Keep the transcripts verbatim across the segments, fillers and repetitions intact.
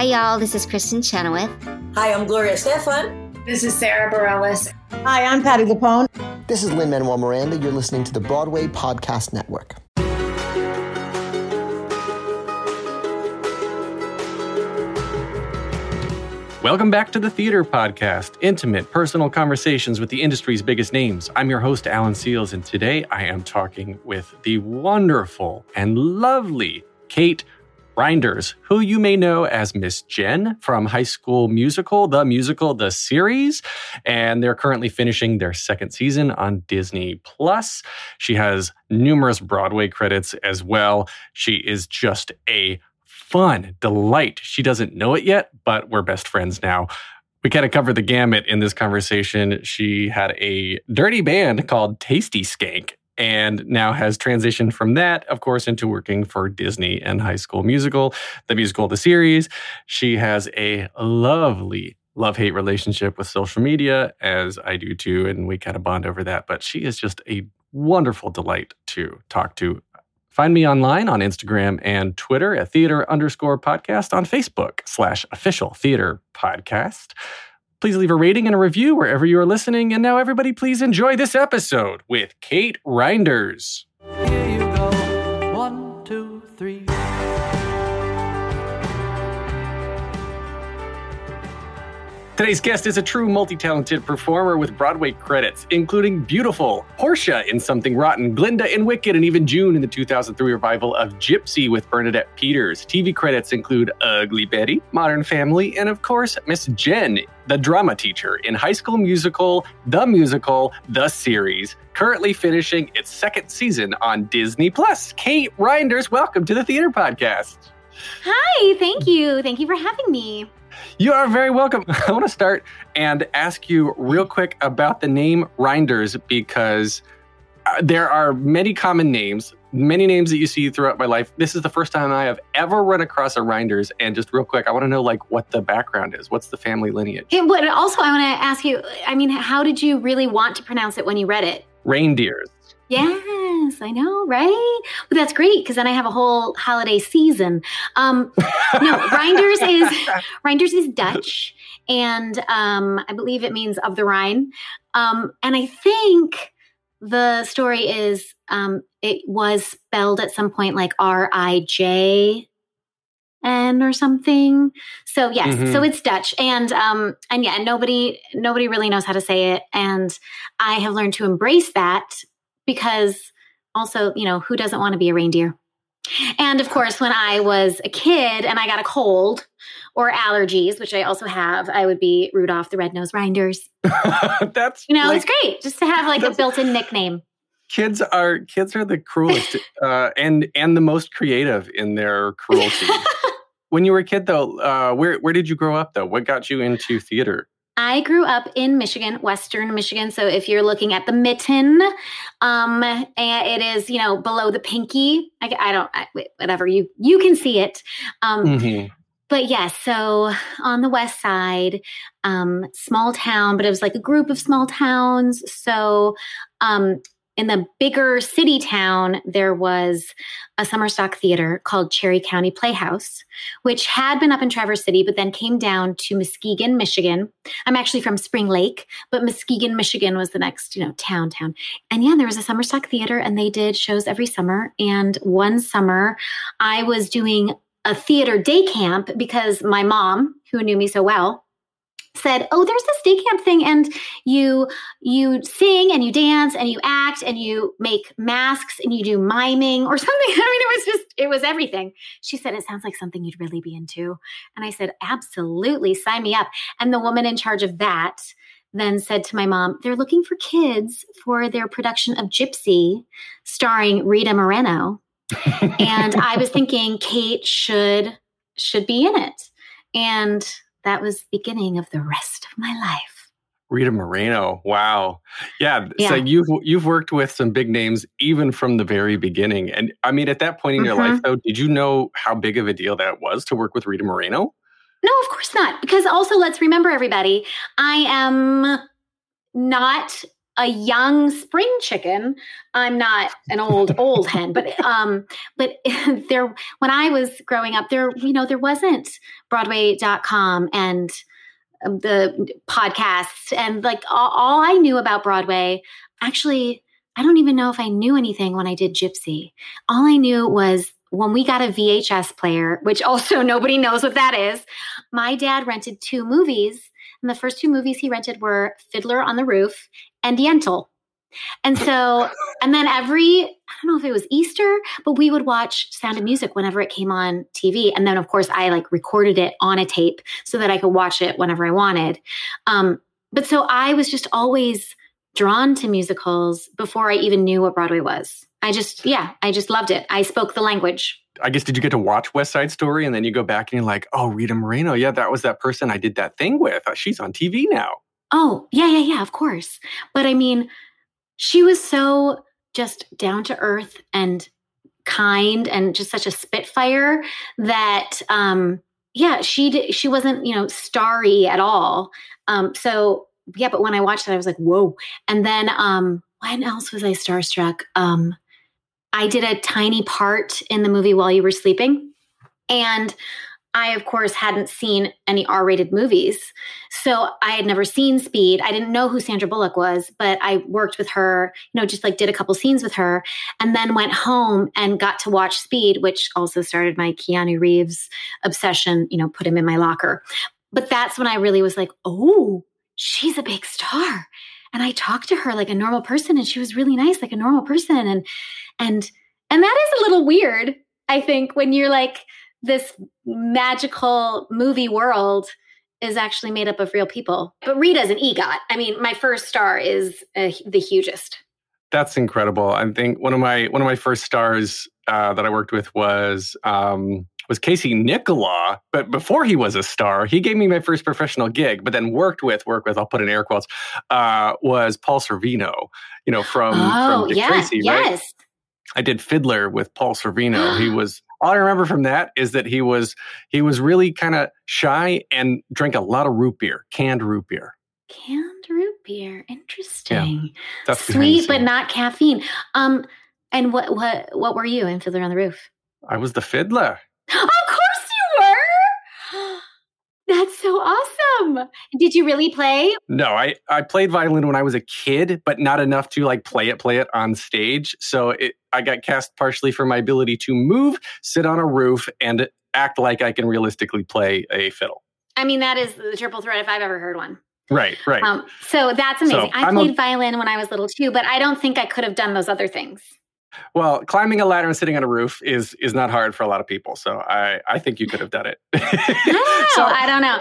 Hi, y'all. This is Kristen Chenoweth. Hi, I'm Gloria Estefan. This is Sarah Bareilles. Hi, I'm Patti LuPone. This is Lin-Manuel Miranda. You're listening to the Broadway Podcast Network. Welcome back to the Theater Podcast, intimate, personal conversations with the industry's biggest names. I'm your host, Alan Seals, and today I am talking with the wonderful and lovely Kate Reinders, who you may know as Miss Jen from High School Musical, The Musical, The Series, and they're currently finishing their second season on Disney Plus. She has numerous Broadway credits as well. She is just a fun, delight. She doesn't know it yet, but we're best friends now. We kind of covered the gamut in this conversation. She had a dirty band called Tasty Skank and now has transitioned from that, of course, into working for Disney and High School Musical, The Musical, The Series. She has a lovely love-hate relationship with social media, as I do too, and we kind of bond over that. But she is just a wonderful delight to talk to. Find me online on Instagram and Twitter at theater underscore podcast, on Facebook slash official theater podcast. Please leave a rating and a review wherever you are listening. And now everybody, please enjoy this episode with Kate Reinders. Here you go. One, two, three. Today's guest is a true multi-talented performer with Broadway credits, including Beautiful, Portia in Something Rotten, Glinda in Wicked, and even June in the two thousand three revival of Gypsy with Bernadette Peters. T V credits include Ugly Betty, Modern Family, and of course, Miss Jen, the drama teacher in High School Musical, The Musical, The Series, currently finishing its second season on Disney Plus. Kate Reinders, welcome to the Theater Podcast. Hi, thank you. Thank you for having me. You are very welcome. I want to start and ask you real quick about the name Reinders, because there are many common names, many names that you see throughout my life. This is the first time I have ever run across a Reinders. And just real quick, I want to know, like, what the background is. What's the family lineage? And what, also, I want to ask you, I mean, how did you really want to pronounce it when you read it? Reindeers. Yes, I know, right? But that's great, because then I have a whole holiday season. Um, no, Reinders is Reinders is Dutch, and um, I believe it means of the Rhine. Um, and I think the story is um, it was spelled at some point like R I J N or something. So yes, mm-hmm. So it's Dutch, and um, and yeah, nobody nobody really knows how to say it, and I have learned to embrace that. Because also, you know, who doesn't want to be a reindeer? And of course, when I was a kid and I got a cold or allergies, which I also have, I would be Rudolph the Red-Nosed Reinders. That's, you know, like, it's great just to have like a built-in nickname. Kids are kids are the cruelest uh, and and the most creative in their cruelty. When you were a kid, though, uh, where where did you grow up, though? What got you into theater? I grew up in Michigan, Western Michigan. So if you're looking at the mitten, um, it is, you know, below the pinky. I, I don't, I, whatever, you you can see it. Um, mm-hmm. But yes, yeah, so on the west side, um, small town, but it was like a group of small towns. So um, in the bigger city town, there was a summer stock theater called Cherry County Playhouse, which had been up in Traverse City, but then came down to Muskegon, Michigan. I'm actually from Spring Lake, but Muskegon, Michigan was the next, you know, town, town. And yeah, there was a summer stock theater, and they did shows every summer. And one summer I was doing a theater day camp because my mom, who knew me so well, said, oh, there's this day camp thing, and you you sing and you dance and you act and you make masks and you do miming or something. I mean, it was just, it was everything. She said, it sounds like something you'd really be into. And I said, absolutely, sign me up. And the woman in charge of that then said to my mom, they're looking for kids for their production of Gypsy starring Rita Moreno. And I was thinking Kate should should be in it. And that was the beginning of the rest of my life. Rita Moreno. Wow. Yeah. yeah. So you've, you've worked with some big names, even from the very beginning. And I mean, at that point in mm-hmm. your life, though, did you know how big of a deal that was to work with Rita Moreno? No, of course not. Because also, let's remember, everybody, I am not a young spring chicken. I'm not an old, old hen, but, um, but there, when I was growing up there, you know, there wasn't Broadway dot com and the podcasts and like all, all I knew about Broadway. Actually, I don't even know if I knew anything when I did Gypsy. All I knew was when we got a V H S player, which also nobody knows what that is, my dad rented two movies. And the first two movies he rented were Fiddler on the Roof and Yentl. And so, and then every, I don't know if it was Easter, but we would watch Sound of Music whenever it came on T V. And then, of course, I like recorded it on a tape so that I could watch it whenever I wanted. Um, but so I was just always drawn to musicals before I even knew what Broadway was. I just, yeah, I just loved it. I spoke the language. I guess, did you get to watch West Side Story and then you go back and you're like, oh, Rita Moreno. Yeah, that was that person I did that thing with. She's on T V now. Oh, yeah, yeah, yeah, of course. But I mean, she was so just down to earth and kind and just such a spitfire that, um, yeah, she did, she wasn't, you know, starry at all. Um, so, yeah, but when I watched that, I was like, whoa. And then um, when else was I starstruck? Um I did a tiny part in the movie While You Were Sleeping. And I, of course, hadn't seen any R-rated movies. So I had never seen Speed. I didn't know who Sandra Bullock was, but I worked with her, you know, just like did a couple scenes with her and then went home and got to watch Speed, which also started my Keanu Reeves obsession, you know, put him in my locker. But that's when I really was like, oh, she's a big star. And I talked to her like a normal person and she was really nice, like a normal person. And And and that is a little weird, I think, when you're like this magical movie world is actually made up of real people. But Rita's an EGOT. I mean, my first star is uh, the hugest. That's incredible. I think one of my one of my first stars uh, that I worked with was um, was Casey Nicola. But before he was a star, he gave me my first professional gig. But then worked with worked with I'll put in air quotes uh, was Paul Sorvino. You know, from oh, from Dick yeah, Tracy, right? Yes. I did Fiddler with Paul Sorvino. He was, all I remember from that is that he was he was really kind of shy and drank a lot of root beer, canned root beer. Canned root beer, interesting. Yeah, sweet but not caffeine. Um, and what what what were you in Fiddler on the Roof? I was the fiddler. Of course you were. That's so awesome. Did you really play? No, I, I played violin when I was a kid, but not enough to like play it, play it on stage. So it, I got cast partially for my ability to move, sit on a roof, and act like I can realistically play a fiddle. I mean, that is the triple threat if I've ever heard one. Right, right. Um, so that's amazing. So I played a- violin when I was little too, but I don't think I could have done those other things. Well, climbing a ladder and sitting on a roof is is not hard for a lot of people. So I, I think you could have done it. No, so, I don't know.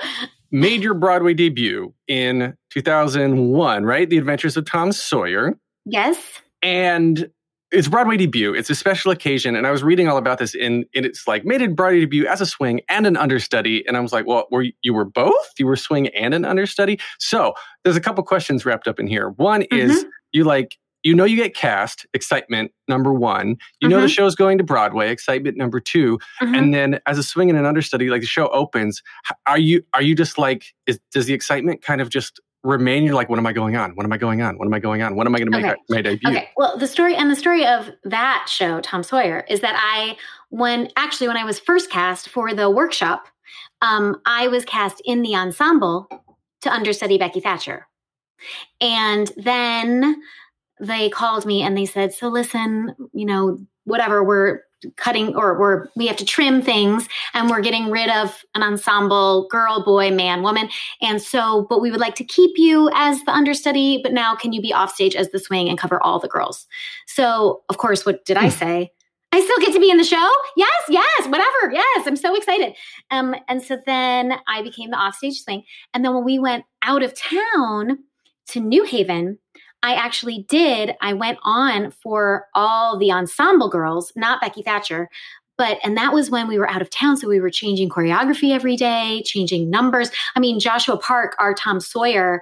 Made your Broadway debut in two thousand one, right? The Adventures of Tom Sawyer. Yes. And it's Broadway debut. It's a special occasion. And I was reading all about this in, and it's like, made a Broadway debut as a swing and an understudy. And I was like, well, were you, you were both? You were swing and an understudy? So there's a couple questions wrapped up in here. One mm-hmm. is you like... You know you get cast, excitement, number one. You mm-hmm. know the show's going to Broadway, excitement, number two. Mm-hmm. And then as a swing and an understudy, like the show opens, are you are you just like, is, does the excitement kind of just remain? You're like, what am I going on? What am I going on? What am I going on? What am I going to make okay. my, my debut? Okay, well, the story and the story of that show, Tom Sawyer, is that I, when actually when I was first cast for the workshop, um, I was cast in the ensemble to understudy Becky Thatcher. And then... they called me and they said, so listen, you know, whatever, we're cutting or we're, we have to trim things and we're getting rid of an ensemble, girl, boy, man, woman. And so, but we would like to keep you as the understudy, but now can you be off stage as the swing and cover all the girls? So of course, what did I say? I still get to be in the show? Yes, yes, whatever. Yes, I'm so excited. Um, and so then I became the offstage swing. And then when we went out of town to New Haven, I actually did. I went on for all the ensemble girls, not Becky Thatcher, but, and that was when we were out of town. So we were changing choreography every day, changing numbers. I mean, Joshua Park, our Tom Sawyer,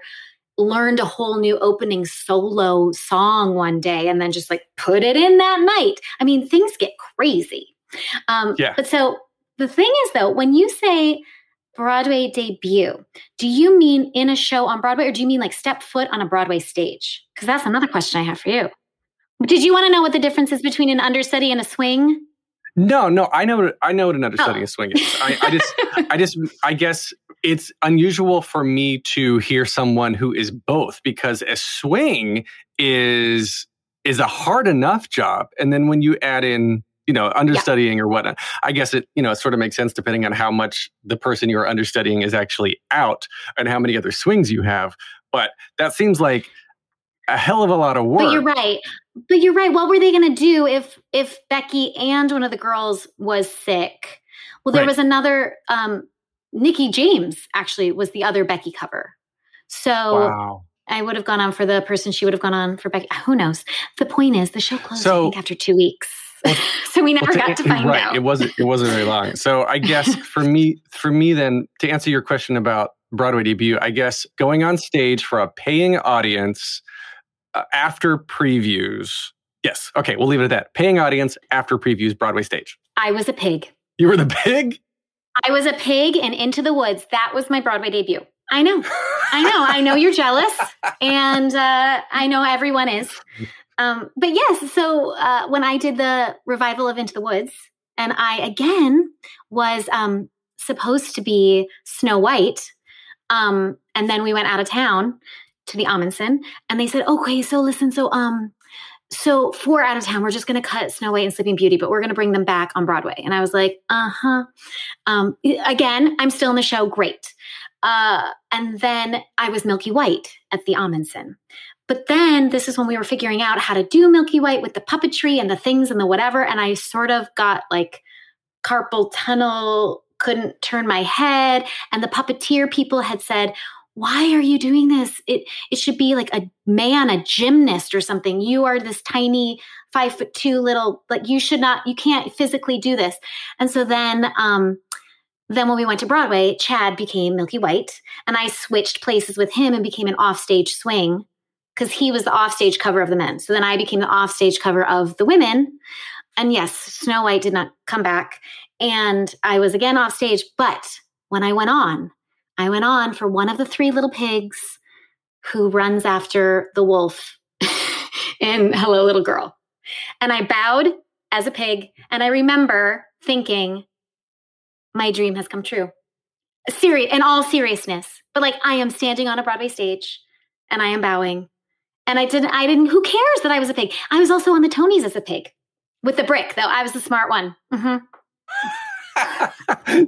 learned a whole new opening solo song one day and then just like put it in that night. I mean, things get crazy. Um, yeah. But so the thing is though, when you say Broadway debut. Do you mean in a show on Broadway, or do you mean like step foot on a Broadway stage? Because that's another question I have for you. Did you want to know what the difference is between an understudy and a swing? No, no, I know, I know what an understudy oh. a swing is. I, I just, I just, I guess it's unusual for me to hear someone who is both, because a swing is is a hard enough job, and then when you add in, you know, understudying yeah. or whatnot, I guess it, you know, it sort of makes sense depending on how much the person you are understudying is actually out and how many other swings you have. But that seems like a hell of a lot of work. But you're right. But you're right. What were they going to do if if Becky and one of the girls was sick? Well, there right. was another, um, Nikki James actually was the other Becky cover. So wow. I would have gone on for the person. She would have gone on for Becky. Who knows? The point is the show closed so, I think, after two weeks. Well, so we never well, got to, to find right. out. It wasn't, it wasn't very long. So I guess for me, for me then, to answer your question about Broadway debut, I guess going on stage for a paying audience after previews. Yes. Okay, we'll leave it at that. Paying audience after previews, Broadway stage. I was a pig. You were the pig? I was a pig in Into the Woods. That was my Broadway debut. I know. I know. I know you're jealous. And uh, I know everyone is. Um, but yes, so uh, when I did the revival of Into the Woods, and I, again, was um, supposed to be Snow White, um, and then we went out of town to the Amundsen, and they said, okay, so listen, so um, so for out of town, we're just going to cut Snow White and Sleeping Beauty, but we're going to bring them back on Broadway. And I was like, uh-huh. Um, again, I'm still in the show. Great. Uh, and then I was Milky White at the Amundsen. But then this is when we were figuring out how to do Milky White with the puppetry and the things and the whatever. And I sort of got like carpal tunnel, couldn't turn my head. And the puppeteer people had said, why are you doing this? It it should be like a man, a gymnast or something. You are this tiny five foot two little, like you should not, you can't physically do this. And so then, um, then when we went to Broadway, Chad became Milky White, and I switched places with him and became an offstage swing because he was the offstage cover of the men. So then I became the offstage cover of the women. And yes, Snow White did not come back, and I was again offstage. But when I went on, I went on for one of the three little pigs who runs after the wolf in Hello, Little Girl. And I bowed as a pig. And I remember thinking, my dream has come true. Seri- in all seriousness. But like, I am standing on a Broadway stage and I am bowing. And I didn't, I didn't, who cares that I was a pig? I was also on the Tonys as a pig with the brick, though. I was the smart one. Mm-hmm.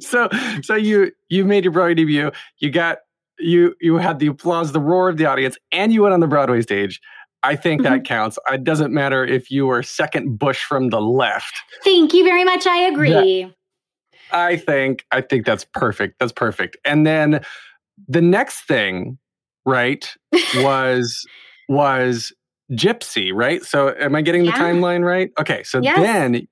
so, so you you made your Broadway debut. You got you you had the applause, the roar of the audience, and you went on the Broadway stage. I think mm-hmm. that counts. It doesn't matter if you were second Bush from the left. Thank you very much. I agree. Yeah. I think I think that's perfect. That's perfect. And then the next thing, right, was was Gypsy, right? So, am I getting yeah. the timeline right? Okay. So yes. then.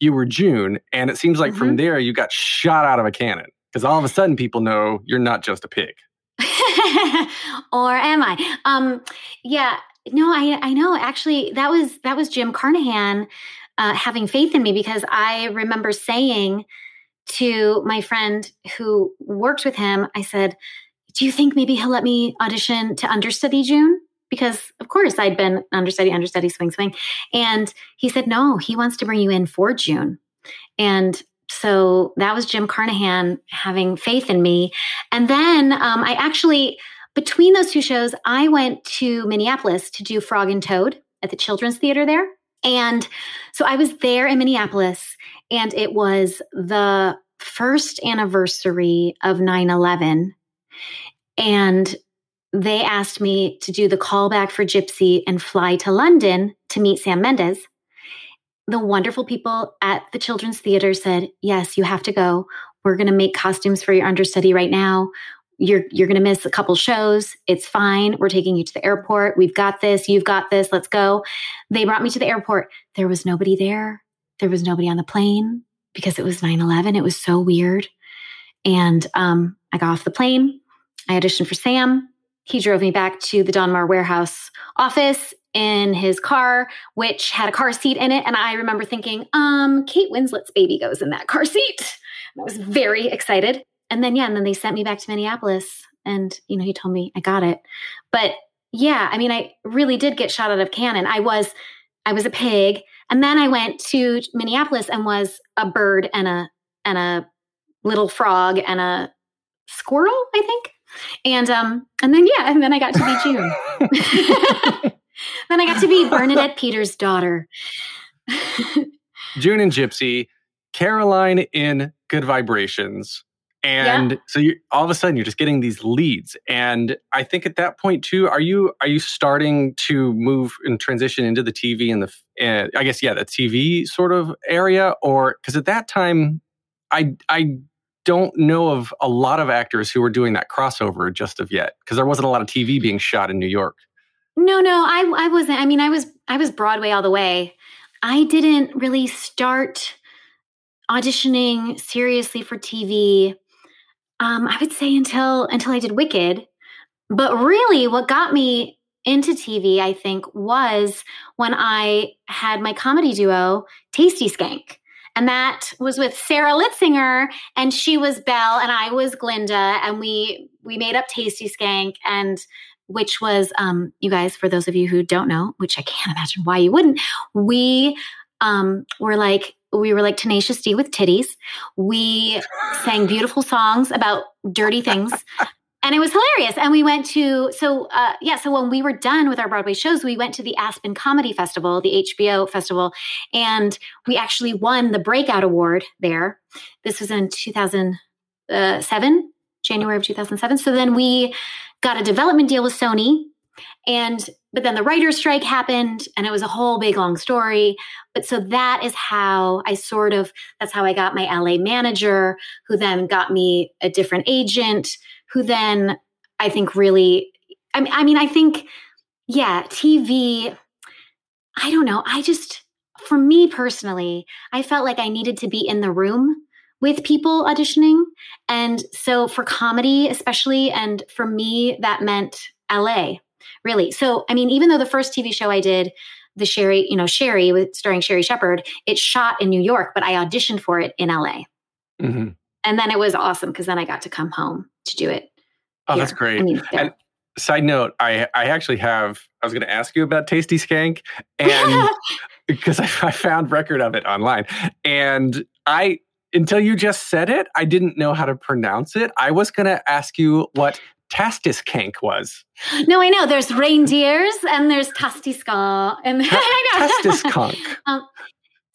You were June, and it seems like mm-hmm. from there you got shot out of a cannon because all of a sudden people know you're not just a pig. Or am I? Um, yeah, no, I I know. Actually, that was that was Jim Carnahan uh, having faith in me, because I remember saying to my friend who worked with him, I said, "Do you think maybe he'll let me audition to understudy June?" Because, of course, I'd been understudy, understudy, swing, swing. And he said, no, he wants to bring you in for June. And so that was Jim Carnahan having faith in me. And then um, I actually, between those two shows, I went to Minneapolis to do Frog and Toad at the Children's Theater there. And so I was there in Minneapolis, and it was the first anniversary of nine eleven. And they asked me to do the callback for Gypsy and fly to London to meet Sam Mendes. The wonderful people at the Children's Theater said, yes, you have to go. We're going to make costumes for your understudy right now. You're you're going to miss a couple shows. It's fine. We're taking you to the airport. We've got this. You've got this. Let's go. They brought me to the airport. There was nobody there. There was nobody on the plane because it was nine eleven. It was so weird. And um, I got off the plane. I auditioned for Sam. He drove me back to the Donmar warehouse office in his car, which had a car seat in it. And I remember thinking, um, Kate Winslet's baby goes in that car seat. And I was very excited. And then, yeah, and then they sent me back to Minneapolis and, you know, he told me I got it. But yeah, I mean, I really did get shot out of cannon. I was, I was a pig. And then I went to Minneapolis and was a bird and a, and a little frog and a squirrel, I think. And, um, and then, yeah, and then I got to be June. Then I got to be Bernadette Peters' daughter. June in Gypsy, Caroline in Good Vibrations. And yeah. so you all of a sudden you're just getting these leads. And I think at that point too, are you are you starting to move and transition into the T V and the, uh, I guess, yeah, the T V sort of area? Or, because at that time, I I don't know of a lot of actors who were doing that crossover just of yet, because there wasn't a lot of T V being shot in New York. No, no, I I wasn't. I mean, I was I was Broadway all the way. I didn't really start auditioning seriously for T V. Um, I would say until until I did Wicked. But really what got me into T V, I think, was when I had my comedy duo, Tasty Skank. And that was with Sarah Litzinger, and she was Belle and I was Glinda. And we we made up Tasty Skank, and which was, um, you guys, for those of you who don't know, which I can't imagine why you wouldn't, we um, were like, We were like Tenacious D with titties. We sang beautiful songs about dirty things. And it was hilarious. And we went to, so uh, yeah, so when we were done with our Broadway shows, we went to the Aspen Comedy Festival, the H B O festival. And we actually won the Breakout Award there. This was in two thousand seven, January of two thousand seven. So then we got a development deal with Sony. And, but then the writer's strike happened, and it was a whole big long story. But so that is how I sort of, that's how I got my L A manager, who then got me a different agent, who then I think really, I, I mean, I think, yeah, T V, I don't know. I just, for me personally, I felt like I needed to be in the room with people auditioning. And so for comedy, especially, and for me, that meant L A. Really. So, I mean, even though the first T V show I did, the Sherry, you know, Sherry with starring Sherry Shepherd, it shot in New York, but I auditioned for it in L A. Mm-hmm. And then it was awesome because then I got to come home to do it. Oh, here. That's great. I mean, and side note, I, I actually have, I was going to ask you about Tasty Skank, and because I, I found record of it online, and I, until you just said it, I didn't know how to pronounce it. I was going to ask you what Tasty Skank was. No, I know. There's reindeers and there's Tasty Skank. And I know. Tasty Skank. um,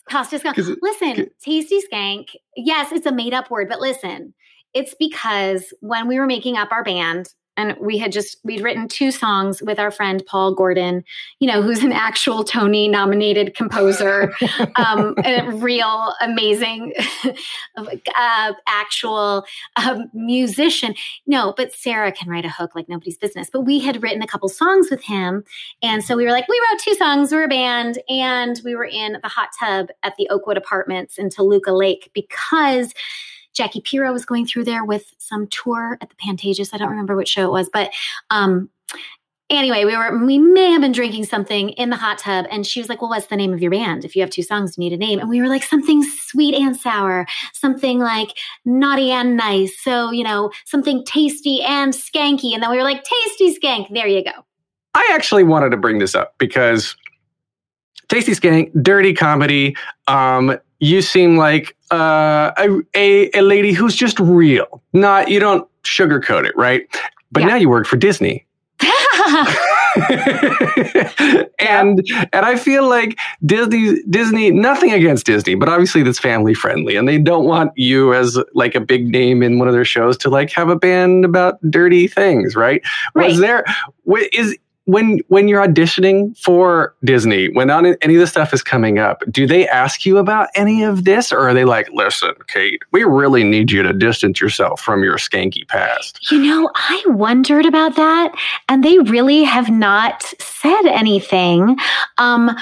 Tasty Skank. Listen, Tasty Skank. Yes, it's a made up word, but listen, it's because when we were making up our band, and we had just, we'd written two songs with our friend Paul Gordon, you know, who's an actual Tony nominated composer, um, a real amazing, uh, actual um, musician. No, but Sarah can write a hook like nobody's business. But we had written a couple songs with him. And so we were like, we wrote two songs, we're a band. And we were in the hot tub at the Oakwood Apartments in Toluca Lake because Jackie Pirro was going through there with some tour at the Pantages. I don't remember which show it was, but um, anyway, we were we may have been drinking something in the hot tub, and she was like, "Well, what's the name of your band? If you have two songs, you need a name." And we were like, "Something sweet and sour, something like naughty and nice, so you know, something tasty and skanky." And then we were like, "Tasty Skank." There you go. I actually wanted to bring this up because Tasty Skank, dirty comedy. Um, you seem like uh, a, a a lady who's just real. Not you don't sugarcoat it, right? But yeah. Now you work for Disney, and and I feel like Disney Disney. Nothing against Disney, but obviously that's family friendly, and they don't want you as like a big name in one of their shows to like have a band about dirty things, right? right. Was there is. When when you're auditioning for Disney, when on any of this stuff is coming up, do they ask you about any of this? Or are they like, listen, Kate, we really need you to distance yourself from your skanky past? You know, I wondered about that. And they really have not said anything. Um,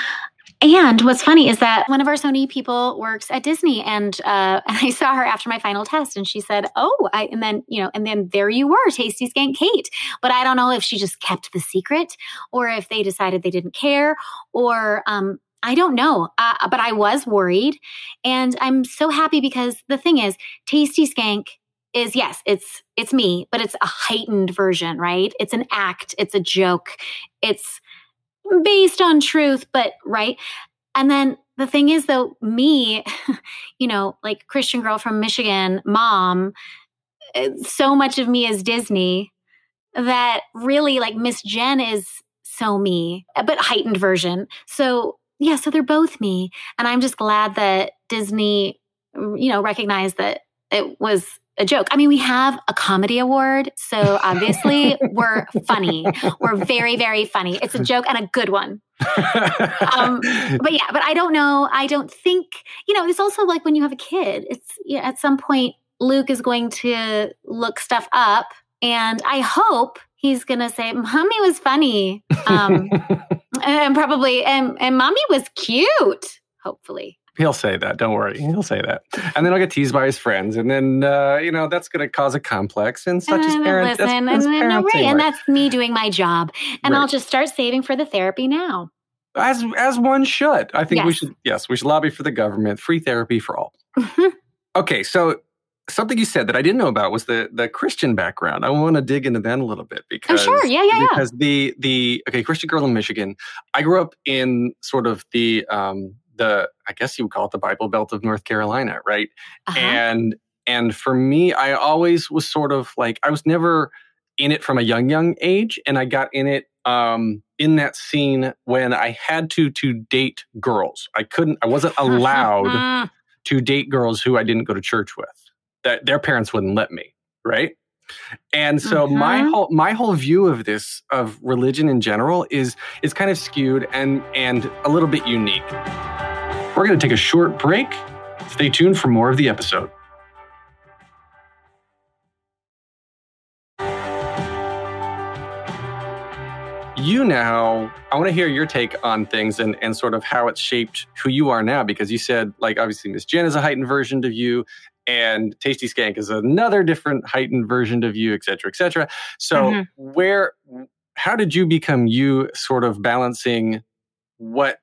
and what's funny is that one of our Sony people works at Disney. And uh, I saw her after my final test. And she said, oh, I, and then, you know, and then there you were, Tasty Skank Kate. But I don't know if she just kept the secret or if they decided they didn't care or um, I don't know. Uh, but I was worried. And I'm so happy because the thing is, Tasty Skank is, yes, it's it's me, but it's a heightened version, right? It's an act. It's a joke. It's based on truth, but right. And then the thing is, though, me, you know, like Christian girl from Michigan, mom, so much of me is Disney that really, like, Miss Jen is so me, but heightened version. So yeah, so they're both me. And I'm just glad that Disney, you know, recognized that it was a joke. I mean, we have a comedy award, so obviously we're funny. We're very, very funny. It's a joke and a good one. um, but yeah, but I don't know. I don't think, you know, it's also like when you have a kid, it's, you know, at some point Luke is going to look stuff up and I hope he's going to say, mommy was funny. Um, and probably, and, and mommy was cute, hopefully. He'll say that. Don't worry. He'll say that. And then he'll get teased by his friends. And then, uh, you know, that's going to cause a complex. And such as parents. And, that's, that's and, parenting, right. And that's me doing my job. And right. I'll just start saving for the therapy now. As as one should. I think yes. we should, yes, we should lobby for the government. Free therapy for all. Mm-hmm. Okay, so something you said that I didn't know about was the, the Christian background. I want to dig into that a little bit because, oh, sure. yeah, yeah, because yeah. the, the, okay, Christian girl in Michigan, I grew up in sort of the, um, the, I guess you would call it the Bible Belt of North Carolina, right? Uh-huh. And and for me, I always was sort of like, I was never in it from a young, young age. And I got in it um, in that scene when I had to to date girls. I couldn't, I wasn't allowed to date girls who I didn't go to church with. That their parents wouldn't let me, right? And so uh-huh. my whole my whole view of this, of religion in general, is is kind of skewed and and a little bit unique. We're going to take a short break. Stay tuned for more of the episode. You now, I want to hear your take on things and, and sort of how it's shaped who you are now, because you said, like, obviously Miss Jen is a heightened version of you, and Tasty Skank is another different heightened version of you, et cetera, et cetera. So mm-hmm. where, how did you become you, sort of balancing what,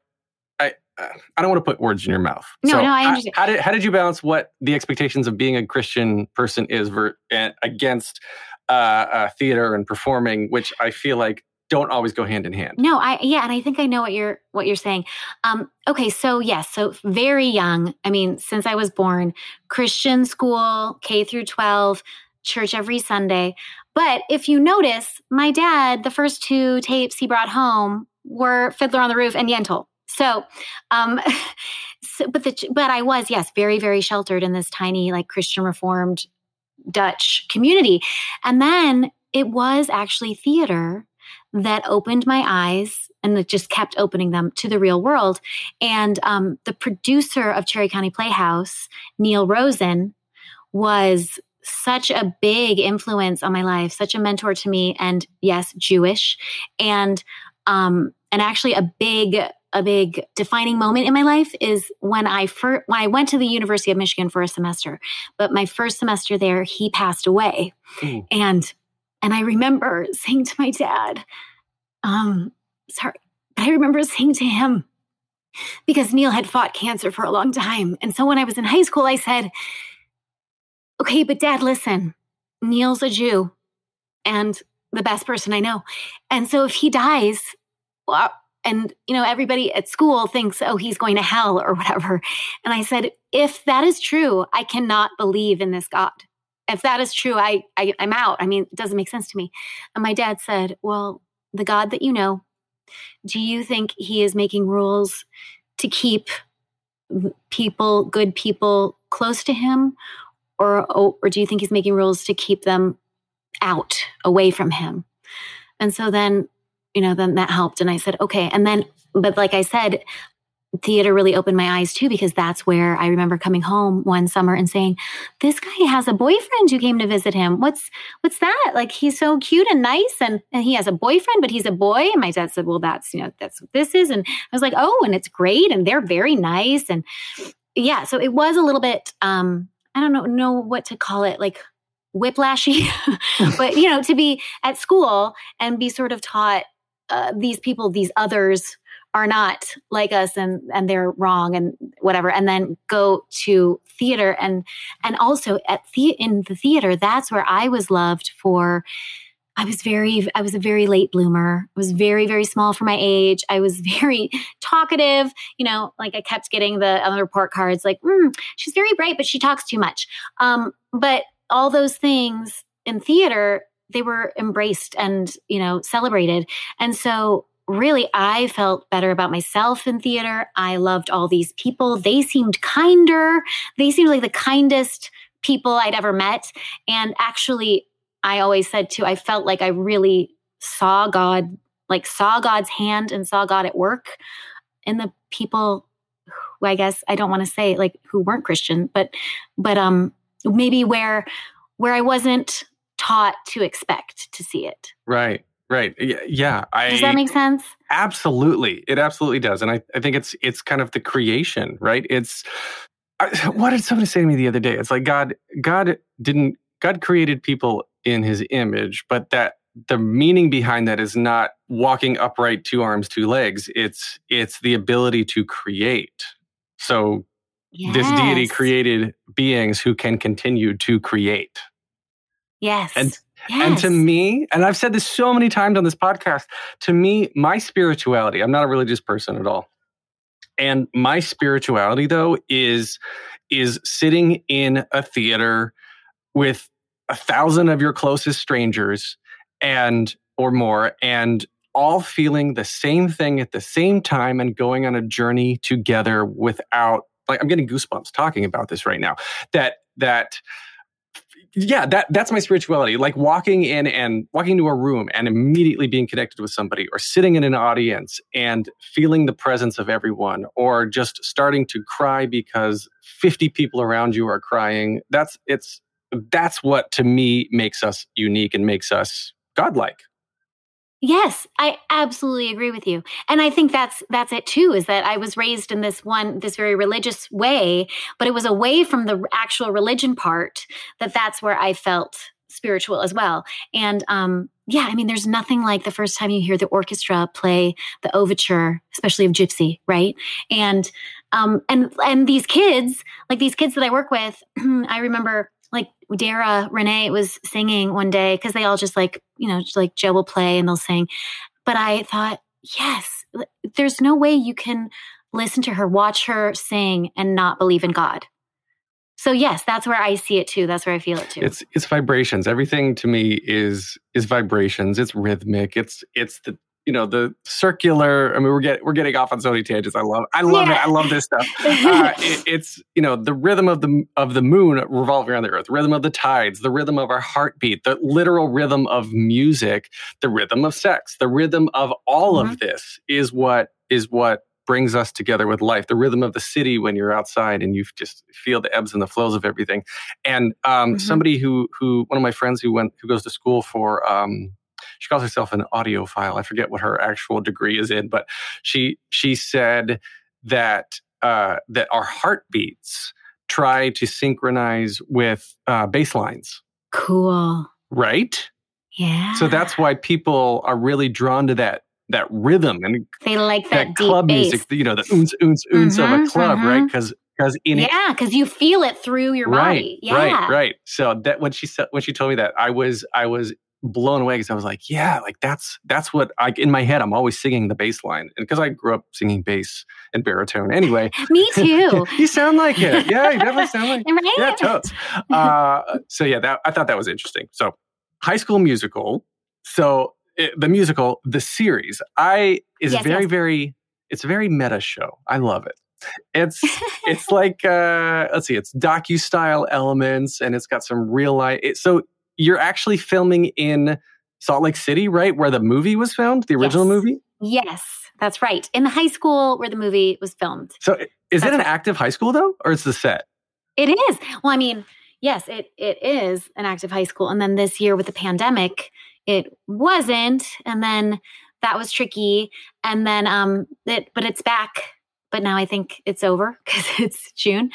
I I don't want to put words in your mouth. No, so no, I understand. I, how, did, how did you balance what the expectations of being a Christian person is ver, against uh, uh, theater and performing, which I feel like don't always go hand in hand. No, I yeah, and I think I know what you're what you're saying. Um, okay, so yes, so very young. I mean, since I was born, Christian school, K through twelve, church every Sunday. But if you notice, my dad, the first two tapes he brought home were Fiddler on the Roof and Yentl. So, um, so but the but I was yes, very very sheltered in this tiny like Christian Reformed Dutch community, and then it was actually theater that opened my eyes and it just kept opening them to the real world. And um, the producer of Cherry County Playhouse, Neil Rosen, was such a big influence on my life, such a mentor to me, and yes, Jewish, and um, and actually a big a big defining moment in my life is when I fir- when I went to the University of Michigan for a semester. But my first semester there, he passed away, mm. and. And I remember saying to my dad, um, sorry, but I remember saying to him, because Neil had fought cancer for a long time. And so when I was in high school, I said, okay, but dad, listen, Neil's a Jew and the best person I know. And so if he dies, well, and, you know, everybody at school thinks, oh, he's going to hell or whatever. And I said, if that is true, I cannot believe in this God. If that is true, I, I, I'm out. I mean, it doesn't make sense to me. And my dad said, well, the God that you know, do you think he is making rules to keep people, good people, close to him? Or, or do you think he's making rules to keep them out, away from him? And so then, you know, then that helped. And I said, okay. And then, but like I said, theater really opened my eyes too, because that's where I remember coming home one summer and saying, this guy has a boyfriend who came to visit him. What's what's that? Like, he's so cute and nice and, and he has a boyfriend, but he's a boy. And my dad said, well, that's, you know, that's what this is. And I was like, oh, and it's great. And they're very nice. And yeah, so it was a little bit, um, I don't know, know what to call it, like whiplashy, but you know, to be at school and be sort of taught uh, these people, these others are not like us and, and they're wrong and whatever, and then go to theater. And, and also at the, in the theater, that's where I was loved for, I was very, I was a very late bloomer. I was very, very small for my age. I was very talkative. You know, like I kept getting the other report cards like, mm, she's very bright, but she talks too much. Um, but all those things in theater, they were embraced and, you know, celebrated. And so really, I felt better about myself in theater. I loved all these people. They seemed kinder. They seemed like the kindest people I'd ever met. And actually, I always said too, I felt like I really saw God, like saw God's hand and saw God at work in the people who, I guess, I don't want to say like who weren't Christian, but, but, um, maybe where, where I wasn't taught to expect to see it. Right. Right. Yeah. I, does that make sense? Absolutely. It absolutely does. And I, I think it's it's kind of the creation, right? It's, I, what did somebody say to me the other day? It's like God, God didn't, God created people in his image, but that the meaning behind that is not walking upright, two arms, two legs. It's, it's the ability to create. So yes. This deity created beings who can continue to create. Yes. And Yes. And to me, and I've said this so many times on this podcast, to me, my spirituality, I'm not a religious person at all. And my spirituality, though, is, is sitting in a theater with a thousand of your closest strangers and or more, and all feeling the same thing at the same time and going on a journey together without, like, I'm getting goosebumps talking about this right now, that, that, Yeah, that that's my spirituality. Like walking in and walking into a room and immediately being connected with somebody, or sitting in an audience and feeling the presence of everyone, or just starting to cry because fifty people around you are crying. That's it's that's what to me makes us unique and makes us godlike. Yes, I absolutely agree with you. And I think that's that's it too, is that I was raised in this one, this very religious way, but it was away from the actual religion part, that that's where I felt spiritual as well. And um, yeah, I mean, there's nothing like the first time you hear the orchestra play the overture, especially of Gypsy, right? And um, and and these kids, like these kids that I work with, I remember like Dara Renee was singing one day, because they all just like, you know, just like Joe will play and they'll sing. But I thought, yes, there's no way you can listen to her, watch her sing and not believe in God. So yes, that's where I see it too. That's where I feel it too. It's it's vibrations. Everything to me is is vibrations. It's rhythmic. It's it's the you know, the circular, I mean, we're getting, we're getting off on so many tangents. I love, I love yeah. it. I love this stuff. Uh, it, it's, you know, the rhythm of the, of the moon revolving around the earth, rhythm of the tides, the rhythm of our heartbeat, the literal rhythm of music, the rhythm of sex, the rhythm of all mm-hmm. of this is what, is what brings us together with life. The rhythm of the city when you're outside and you just feel the ebbs and the flows of everything. And um, mm-hmm. somebody who, who, one of my friends who went, who goes to school for, um, she calls herself an audiophile. I forget what her actual degree is in, but she she said that uh, that our heartbeats try to synchronize with uh, bass lines. Cool. Right? Yeah. So that's why people are really drawn to that that rhythm, and they like that, that club bass. Music. You know, the oons oons oons mm-hmm, of a club, mm-hmm. right? Because because in yeah, because you feel it through your right, body. Yeah. Right. Right. So that when she said when she told me that, I was I was. blown away, because I was like, yeah, like that's that's what I in my head I'm always singing the bass line, and because I grew up singing bass and baritone anyway. Me too. You sound like it. Yeah, you definitely sound like it. Right? Yeah, totes. Uh, so yeah, that I thought that was interesting. So, High School Musical. So it, the musical, the series, I is yes, very yes. very it's a very meta show. I love it. It's it's like uh, let's see, it's docu-style elements, and it's got some real life. It, so. You're actually filming in Salt Lake City, right? Where the movie was filmed, the original yes. movie? Yes, that's right. In the high school where the movie was filmed. So is that's it an right. active high school, though? Or it's the set? It is. Well, I mean, yes, it it is an active high school. And then this year with the pandemic, it wasn't. And then that was tricky. And then, um, it, but it's back. But now I think it's over because it's June.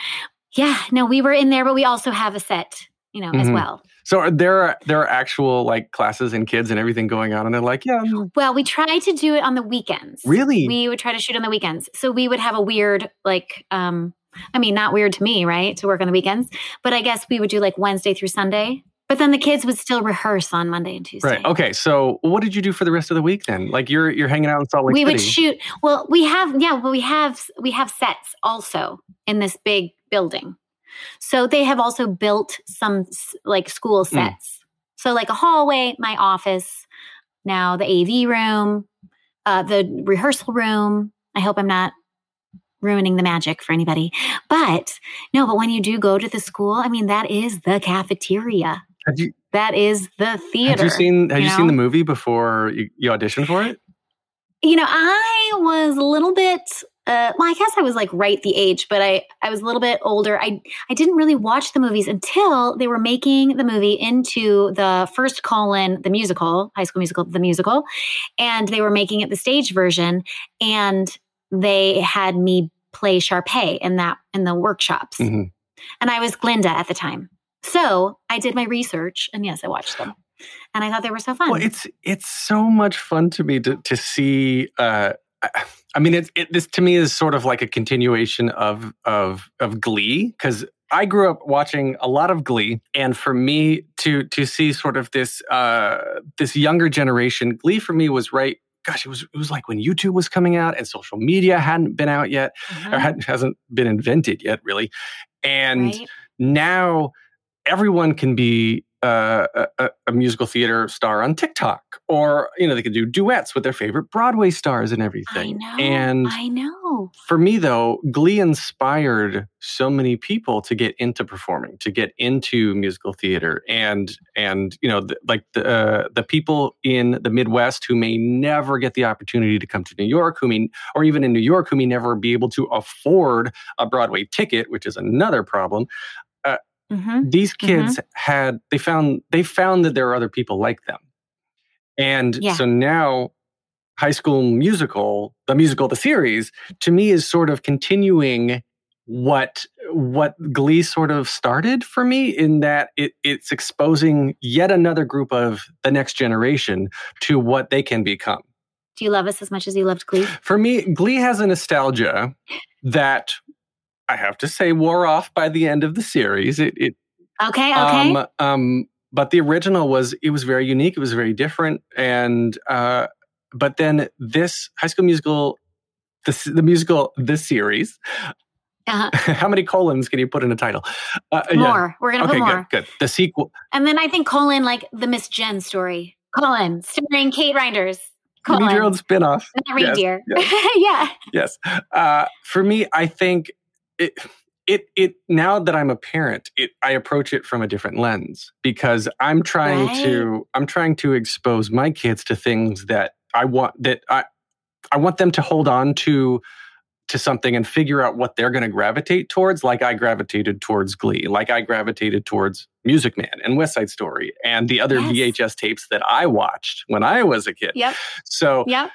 Yeah, no, we were in there, but we also have a set. you know, mm-hmm. as well. So are there are there are actual like classes and kids and everything going on, and they're like, yeah. I'm... Well, we try to do it on the weekends. Really? We would try to shoot on the weekends. So we would have a weird like, um, I mean, not weird to me, right? To work on the weekends, but I guess we would do like Wednesday through Sunday. But then the kids would still rehearse on Monday and Tuesday. Right. Okay. So what did you do for the rest of the week then? Like you're you're hanging out in Salt Lake City. We would shoot. Well, we have yeah. Well, we have we have sets also in this big building. So they have also built some like school sets. Mm. So like a hallway, my office, now the A V room, uh, the rehearsal room. I hope I'm not ruining the magic for anybody. But no, but when you do go to the school, I mean, that is the cafeteria. Have you, that is the theater. Have you seen, have you, you know? seen the movie before you, you auditioned for it? You know, I was a little bit... Uh, well, I guess I was like right the age, but I, I was a little bit older. I, I didn't really watch the movies until they were making the movie into the first colon, the musical, High School Musical, the musical. And they were making it the stage version. And they had me play Sharpay in that in the workshops. Mm-hmm. And I was Glinda at the time. So I did my research. And yes, I watched them. And I thought they were so fun. Well, it's it's so much fun to me to, to see... Uh, I, I mean, it, it, this to me is sort of like a continuation of of of Glee, because I grew up watching a lot of Glee, and for me to to see sort of this uh, this younger generation, Glee for me was right. Gosh, it was it was like when YouTube was coming out and social media hadn't been out yet, mm-hmm. or hadn't, hasn't been invented yet, really. And right. now everyone can be Uh, a, a musical theater star on TikTok, or you know they could do duets with their favorite Broadway stars and everything. I know, and I know. For me though, Glee inspired so many people to get into performing, to get into musical theater, and and you know th- like the uh, the people in the Midwest who may never get the opportunity to come to New York, who may, or even in New York, who may never be able to afford a Broadway ticket, which is another problem. Uh, Mm-hmm. These kids mm-hmm. had, they found, they found that there are other people like them. And yeah. so now High School Musical, the musical, the series, to me is sort of continuing what, what Glee sort of started for me, in that it, it's exposing yet another group of the next generation to what they can become. Do you love us as much as you loved Glee? For me, Glee has a nostalgia that... I have to say, wore off by the end of the series. It, it okay, okay. Um, um, but the original was it was very unique. It was very different, and uh, but then this High School Musical, this, the musical, this series. Uh-huh. How many colons can you put in a title? Uh, more. Yeah. We're gonna okay, put more. Good, good. The sequel, and then I think colon like the Miss Jen story. Colon starring Kate Reinders. Colon your own spinoff. Not reindeer. Yes, yes. yeah. Yes. Uh, for me, I think. It, it, it. Now that I'm a parent, it, I approach it from a different lens, because I'm trying right. to, I'm trying to expose my kids to things that I want, that I, I want them to hold on to, to something and figure out what they're going to gravitate towards. Like I gravitated towards Glee, like I gravitated towards Music Man and West Side Story and the other yes. V H S tapes that I watched when I was a kid. Yep. So, yep.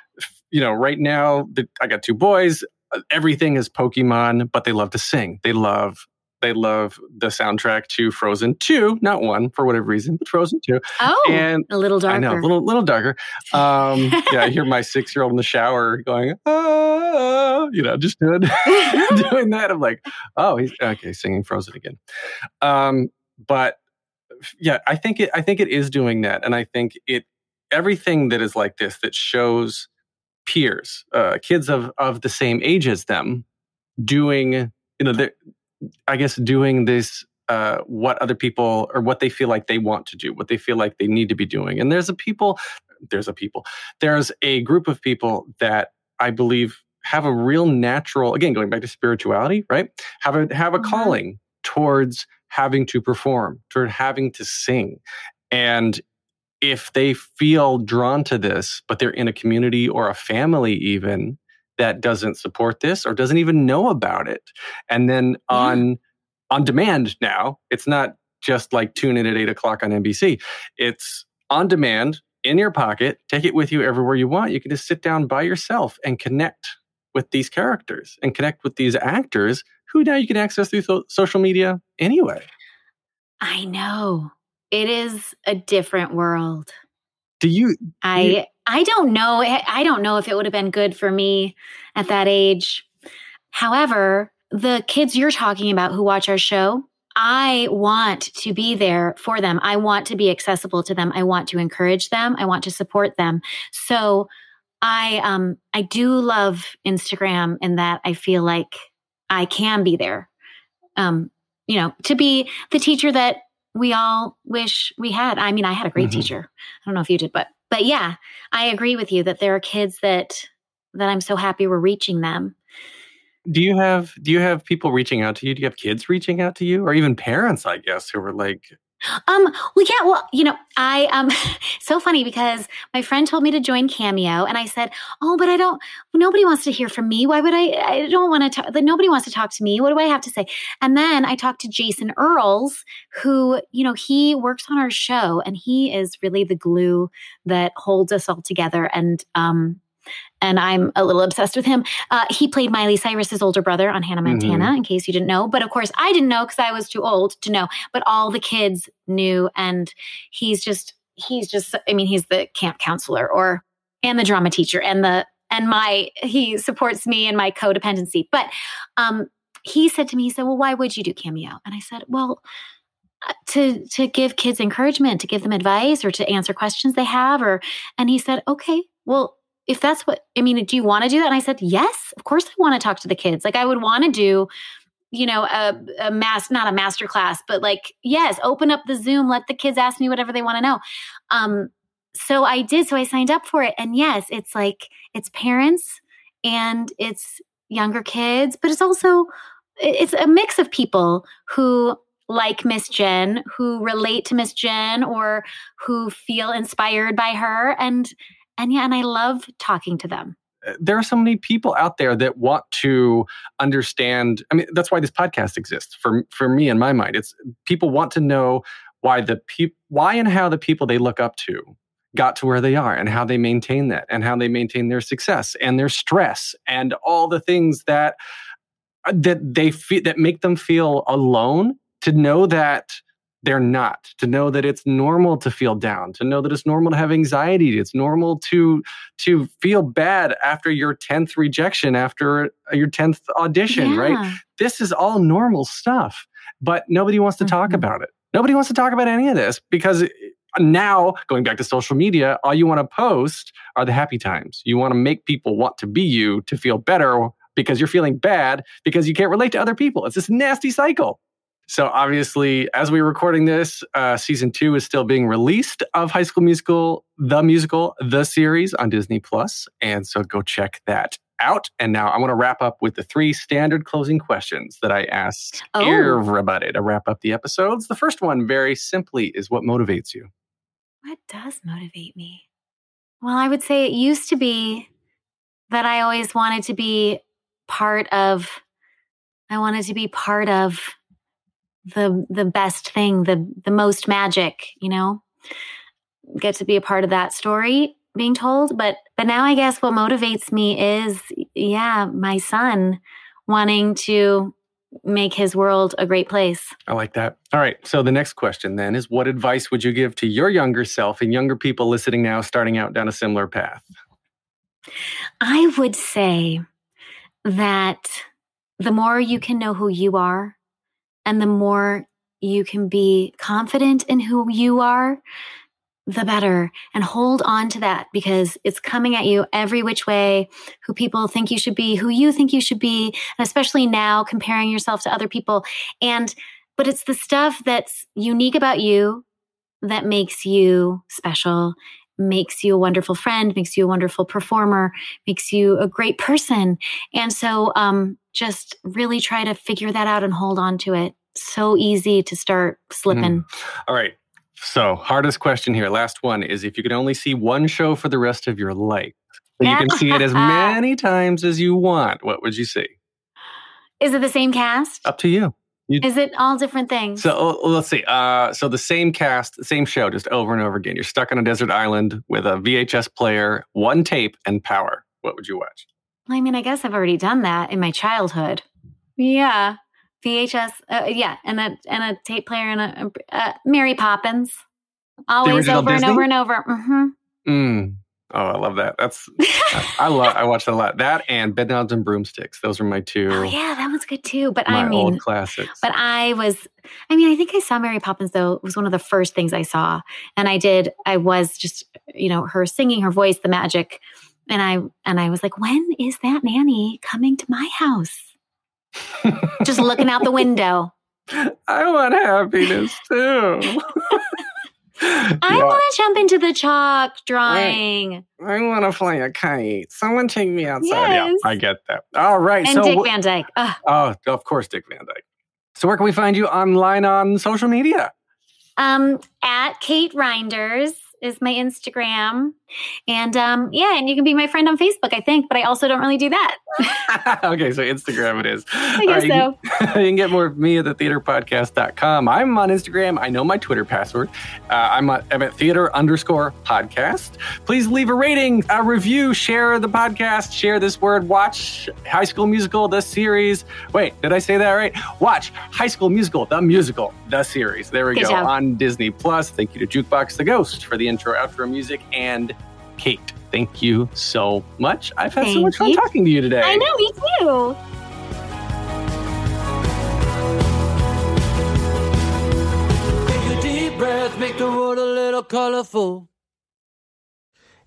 you know, right now the, I got two boys. Everything is Pokemon, but they love to sing. They love they love the soundtrack to Frozen two, not one for whatever reason, but Frozen two. Oh, and a little darker. I know, a little, little darker. Um, yeah, I hear my six-year-old in the shower going, oh, you know, just doing, doing that. I'm like, oh, he's okay, singing Frozen again. Um, but yeah, I think it. I think it is doing that, and I think it. Everything that is like this that shows. Peers, uh, kids of, of the same age as them, doing, you know, I guess doing this, uh, what other people or what they feel like they want to do, what they feel like they need to be doing. And there's a people, there's a people, there's a group of people that I believe have a real natural, again, going back to spirituality, right? Have a, have a mm-hmm. calling towards having to perform, toward having to sing. And if they feel drawn to this, but they're in a community or a family even that doesn't support this or doesn't even know about it. And then mm-hmm. on on demand now, it's not just like tune in at eight o'clock on N B C. It's on demand, in your pocket, take it with you everywhere you want. You can just sit down by yourself and connect with these characters and connect with these actors who now you can access through so- social media anyway. I know. It is a different world. Do you? Do I you, I don't know. I don't know if it would have been good for me at that age. However, the kids you're talking about who watch our show, I want to be there for them. I want to be accessible to them. I want to encourage them. I want to support them. So I um I do love Instagram in that I feel like I can be there. Um, you know, to be the teacher that we all wish we had. I mean, I had a great mm-hmm. teacher. I don't know if you did, but but yeah, I agree with you that there are kids that that I'm so happy we're reaching them. Do you have do you have people reaching out to you? Do you have kids reaching out to you, or even parents, I guess, who were like, um, well, yeah, well, you know, I um, so funny because my friend told me to join Cameo, and I said, oh, but I don't. Nobody wants to hear from me. Why would I? I don't want to. Nobody wants to talk to me. What do I have to say? And then I talked to Jason Earls, who you know he works on our show, and he is really the glue that holds us all together, and um. And I'm a little obsessed with him. Uh, he played Miley Cyrus's older brother on Hannah Montana, mm-hmm. in case you didn't know. But of course, I didn't know because I was too old to know. But all the kids knew. And he's just, he's just, I mean, he's the camp counselor or, and the drama teacher and the, and my, he supports me in my codependency. But um, he said to me, he said, well, why would you do Cameo? And I said, well, to to give kids encouragement, to give them advice or to answer questions they have. Or, and he said, okay, well, if that's what, I mean, do you want to do that? And I said, yes, of course I want to talk to the kids. Like I would want to do, you know, a, a mass, not a master class, but like, yes, open up the Zoom, let the kids ask me whatever they want to know. Um, so I did. So I signed up for it. And yes, it's like, it's parents and it's younger kids, but it's also, it's a mix of people who like Miss Jen, who relate to Miss Jen or who feel inspired by her. And And yeah, and I love talking to them. There are so many people out there that want to understand. I mean, that's why this podcast exists for for me in my mind. It's people want to know why the peop, why and how the people they look up to got to where they are and how they maintain that and how they maintain their success and their stress and all the things that that they fe- that make them feel alone, to know that they're not, to know that it's normal to feel down, to know that it's normal to have anxiety. It's normal to to feel bad after your tenth rejection, after your tenth audition, yeah. right? This is all normal stuff, but nobody wants to mm-hmm. talk about it. Nobody wants to talk about any of this because now, going back to social media, all you want to post are the happy times. You want to make people want to be you to feel better because you're feeling bad because you can't relate to other people. It's this nasty cycle. So obviously, as we're recording this, uh, season two is still being released of High School Musical, The Musical, The Series on Disney Plus. And so go check that out. And now I want to wrap up with the three standard closing questions that I ask oh. everybody to wrap up the episodes. The first one, very simply, is what motivates you? What does motivate me? Well, I would say it used to be that I always wanted to be part of, I wanted to be part of, the the best thing, the the most magic, you know, get to be a part of that story being told. But but now I guess what motivates me is, yeah, my son wanting to make his world a great place. I like that. All right. So the next question then is, what advice would you give to your younger self and younger people listening now, starting out down a similar path? I would say that the more you can know who you are, and the more you can be confident in who you are, the better. And hold on to that because it's coming at you every which way, who people think you should be, who you think you should be, and especially now comparing yourself to other people. And, but it's the stuff that's unique about you that makes you special, makes you a wonderful friend, makes you a wonderful performer, makes you a great person. And so, um, just really try to figure that out and hold on to it. So easy to start slipping. Mm. All right. So hardest question here. Last one is, if you could only see one show for the rest of your life, and you can see it as many times as you want, what would you see? Is it the same cast? Up to you. you Is it all different things? So oh, let's see. Uh, so the same cast, same show, just over and over again. You're stuck on a desert island with a V H S player, one tape, and power. What would you watch? I mean, I guess I've already done that in my childhood. Yeah. V H S, uh, yeah, and a and a tape player and a, a uh, Mary Poppins, always over Disney? and over and over. Mm-hmm. Mm. Oh, I love that. That's I, I love. I watch that a lot. That and Bedknobs and Broomsticks. Those are my two. Oh yeah, that one's good too. But my I mean, old classics. But I was. I mean, I think I saw Mary Poppins though. It was one of the first things I saw, and I did. I was just, you know, her singing, her voice, the magic, and I and I was like, when is that nanny coming to my house? Just looking out the window. I want happiness too. I yeah. want to jump into the chalk drawing. I, I want to fly a kite. Someone take me outside. Yes. Yeah, I get that. All right. And so Dick Van Dyke. Ugh. Oh, of course, Dick Van Dyke. So where can we find you online on social media? Um, at Kate Reinders is my Instagram. And um, yeah, and you can be my friend on Facebook, I think. But I also don't really do that. Okay, so Instagram it is. I guess right, so. You can, you can get more of me at the theater podcast dot com. I'm on Instagram. I know my Twitter password. Uh, I'm, at, I'm at theater underscore podcast. Please leave a rating, a review, share the podcast, share this word, watch High School Musical, the series. Wait, did I say that right? Watch High School Musical, the musical, the series. There we Good go. Job. On Disney Plus. Thank you to Jukebox the Ghost for the intro, outro music, and Kate, thank you so much. I've had thank so much fun you. talking to you today. I know, me too. Take a deep breath, make the world a little colorful.